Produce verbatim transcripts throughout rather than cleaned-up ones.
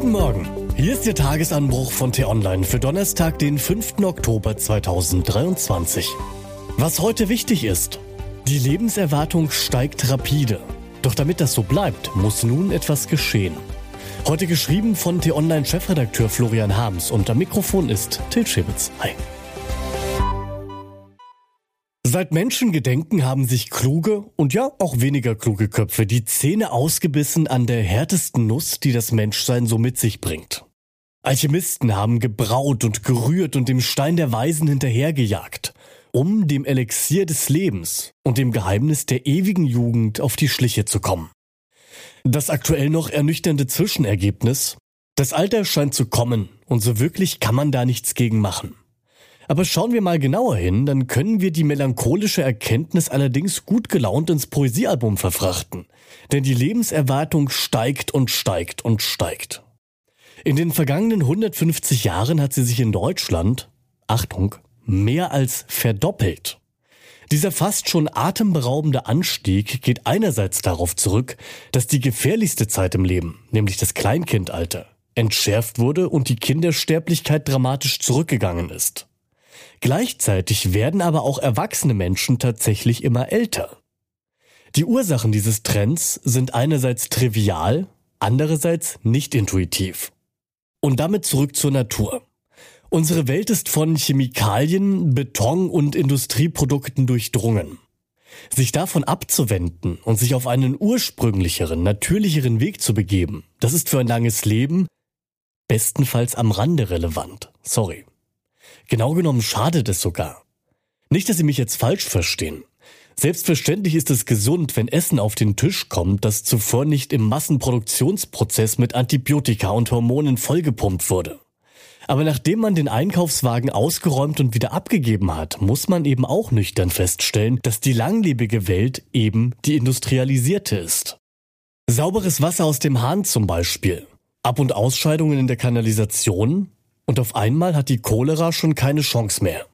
Guten Morgen, hier ist der Tagesanbruch von T-Online für Donnerstag, den fünften Oktober zweitausenddreiundzwanzig. Was heute wichtig ist: Die Lebenserwartung steigt rapide. Doch damit das so bleibt, muss nun etwas geschehen. Heute geschrieben von T-Online-Chefredakteur Florian Harms und am Mikrofon ist Til Schiebitz. Hi. Seit Menschengedenken haben sich kluge und ja auch weniger kluge Köpfe die Zähne ausgebissen an der härtesten Nuss, die das Menschsein so mit sich bringt. Alchemisten haben gebraut und gerührt und dem Stein der Weisen hinterhergejagt, um dem Elixier des Lebens und dem Geheimnis der ewigen Jugend auf die Schliche zu kommen. Das aktuell noch ernüchternde Zwischenergebnis: Das Alter scheint zu kommen und so wirklich kann man da nichts gegen machen. Aber schauen wir mal genauer hin, dann können wir die melancholische Erkenntnis allerdings gut gelaunt ins Poesiealbum verfrachten. Denn die Lebenserwartung steigt und steigt und steigt. In den vergangenen hundertfünfzig Jahren hat sie sich in Deutschland, Achtung, mehr als verdoppelt. Dieser fast schon atemberaubende Anstieg geht einerseits darauf zurück, dass die gefährlichste Zeit im Leben, nämlich das Kleinkindalter, entschärft wurde und die Kindersterblichkeit dramatisch zurückgegangen ist. Gleichzeitig werden aber auch erwachsene Menschen tatsächlich immer älter. Die Ursachen dieses Trends sind einerseits trivial, andererseits nicht intuitiv. Und damit zurück zur Natur. Unsere Welt ist von Chemikalien, Beton und Industrieprodukten durchdrungen. Sich davon abzuwenden und sich auf einen ursprünglicheren, natürlicheren Weg zu begeben, das ist für ein langes Leben bestenfalls am Rande relevant. Sorry. Genau genommen schadet es sogar. Nicht, dass Sie mich jetzt falsch verstehen. Selbstverständlich ist es gesund, wenn Essen auf den Tisch kommt, das zuvor nicht im Massenproduktionsprozess mit Antibiotika und Hormonen vollgepumpt wurde. Aber nachdem man den Einkaufswagen ausgeräumt und wieder abgegeben hat, muss man eben auch nüchtern feststellen, dass die langlebige Welt eben die industrialisierte ist. Sauberes Wasser aus dem Hahn zum Beispiel, Ab- und Ausscheidungen in der Kanalisation. Und auf einmal hat die Cholera schon keine Chance mehr.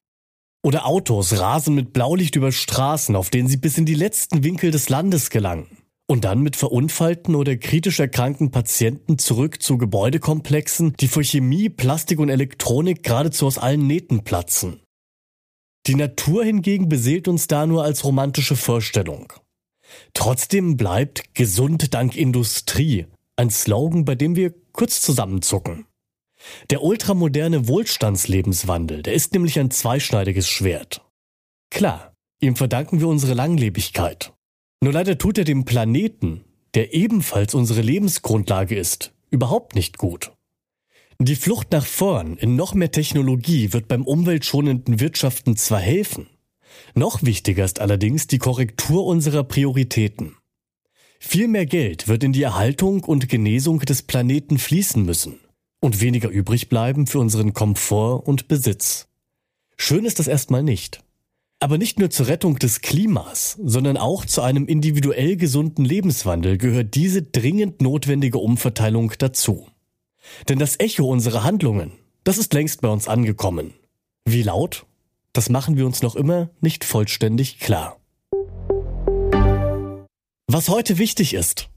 Oder Autos rasen mit Blaulicht über Straßen, auf denen sie bis in die letzten Winkel des Landes gelangen. Und dann mit verunfallten oder kritisch erkrankten Patienten zurück zu Gebäudekomplexen, die vor Chemie, Plastik und Elektronik geradezu aus allen Nähten platzen. Die Natur hingegen beseelt uns da nur als romantische Vorstellung. Trotzdem bleibt gesund dank Industrie ein Slogan, bei dem wir kurz zusammenzucken. Der ultramoderne Wohlstandslebenswandel, der ist nämlich ein zweischneidiges Schwert. Klar, ihm verdanken wir unsere Langlebigkeit. Nur leider tut er dem Planeten, der ebenfalls unsere Lebensgrundlage ist, überhaupt nicht gut. Die Flucht nach vorn in noch mehr Technologie wird beim umweltschonenden Wirtschaften zwar helfen, noch wichtiger ist allerdings die Korrektur unserer Prioritäten. Viel mehr Geld wird in die Erhaltung und Genesung des Planeten fließen müssen. Und weniger übrig bleiben für unseren Komfort und Besitz. Schön ist das erstmal nicht. Aber nicht nur zur Rettung des Klimas, sondern auch zu einem individuell gesunden Lebenswandel gehört diese dringend notwendige Umverteilung dazu. Denn das Echo unserer Handlungen, das ist längst bei uns angekommen. Wie laut? Das machen wir uns noch immer nicht vollständig klar. Was heute wichtig ist: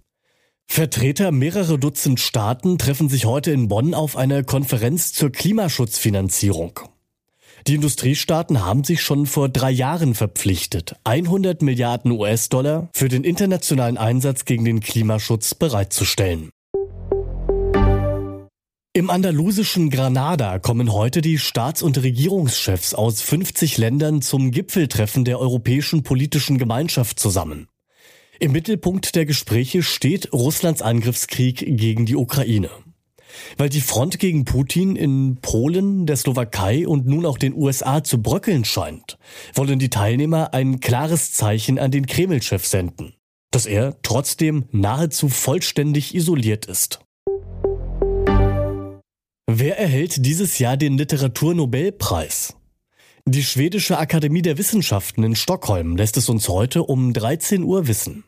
Vertreter mehrerer Dutzend Staaten treffen sich heute in Bonn auf einer Konferenz zur Klimaschutzfinanzierung. Die Industriestaaten haben sich schon vor drei Jahren verpflichtet, hundert Milliarden U S-Dollar für den internationalen Einsatz gegen den Klimaschutz bereitzustellen. Im andalusischen Granada kommen heute die Staats- und Regierungschefs aus fünfzig Ländern zum Gipfeltreffen der Europäischen Politischen Gemeinschaft zusammen. Im Mittelpunkt der Gespräche steht Russlands Angriffskrieg gegen die Ukraine. Weil die Front gegen Putin in Polen, der Slowakei und nun auch den U S A zu bröckeln scheint, wollen die Teilnehmer ein klares Zeichen an den Kreml-Chef senden, dass er trotzdem nahezu vollständig isoliert ist. Wer erhält dieses Jahr den Literaturnobelpreis? Die Schwedische Akademie der Wissenschaften in Stockholm lässt es uns heute um dreizehn Uhr wissen.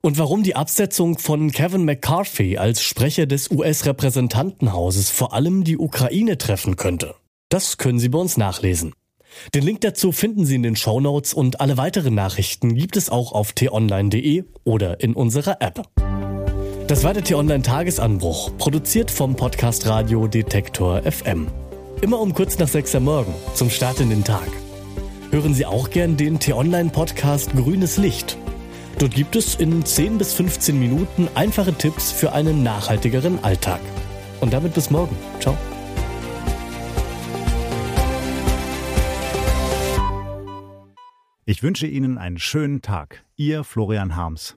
Und warum die Absetzung von Kevin McCarthy als Sprecher des U S-Repräsentantenhauses vor allem die Ukraine treffen könnte, das können Sie bei uns nachlesen. Den Link dazu finden Sie in den Shownotes und alle weiteren Nachrichten gibt es auch auf t online punkt de oder in unserer App. Das war der T-Online Tagesanbruch, produziert vom Podcast Radio Detektor F M. Immer um kurz nach sechs am Morgen, zum Start in den Tag. Hören Sie auch gern den T-Online Podcast Grünes Licht. Dort gibt es in zehn bis fünfzehn Minuten einfache Tipps für einen nachhaltigeren Alltag. Und damit bis morgen. Ciao. Ich wünsche Ihnen einen schönen Tag. Ihr Florian Harms.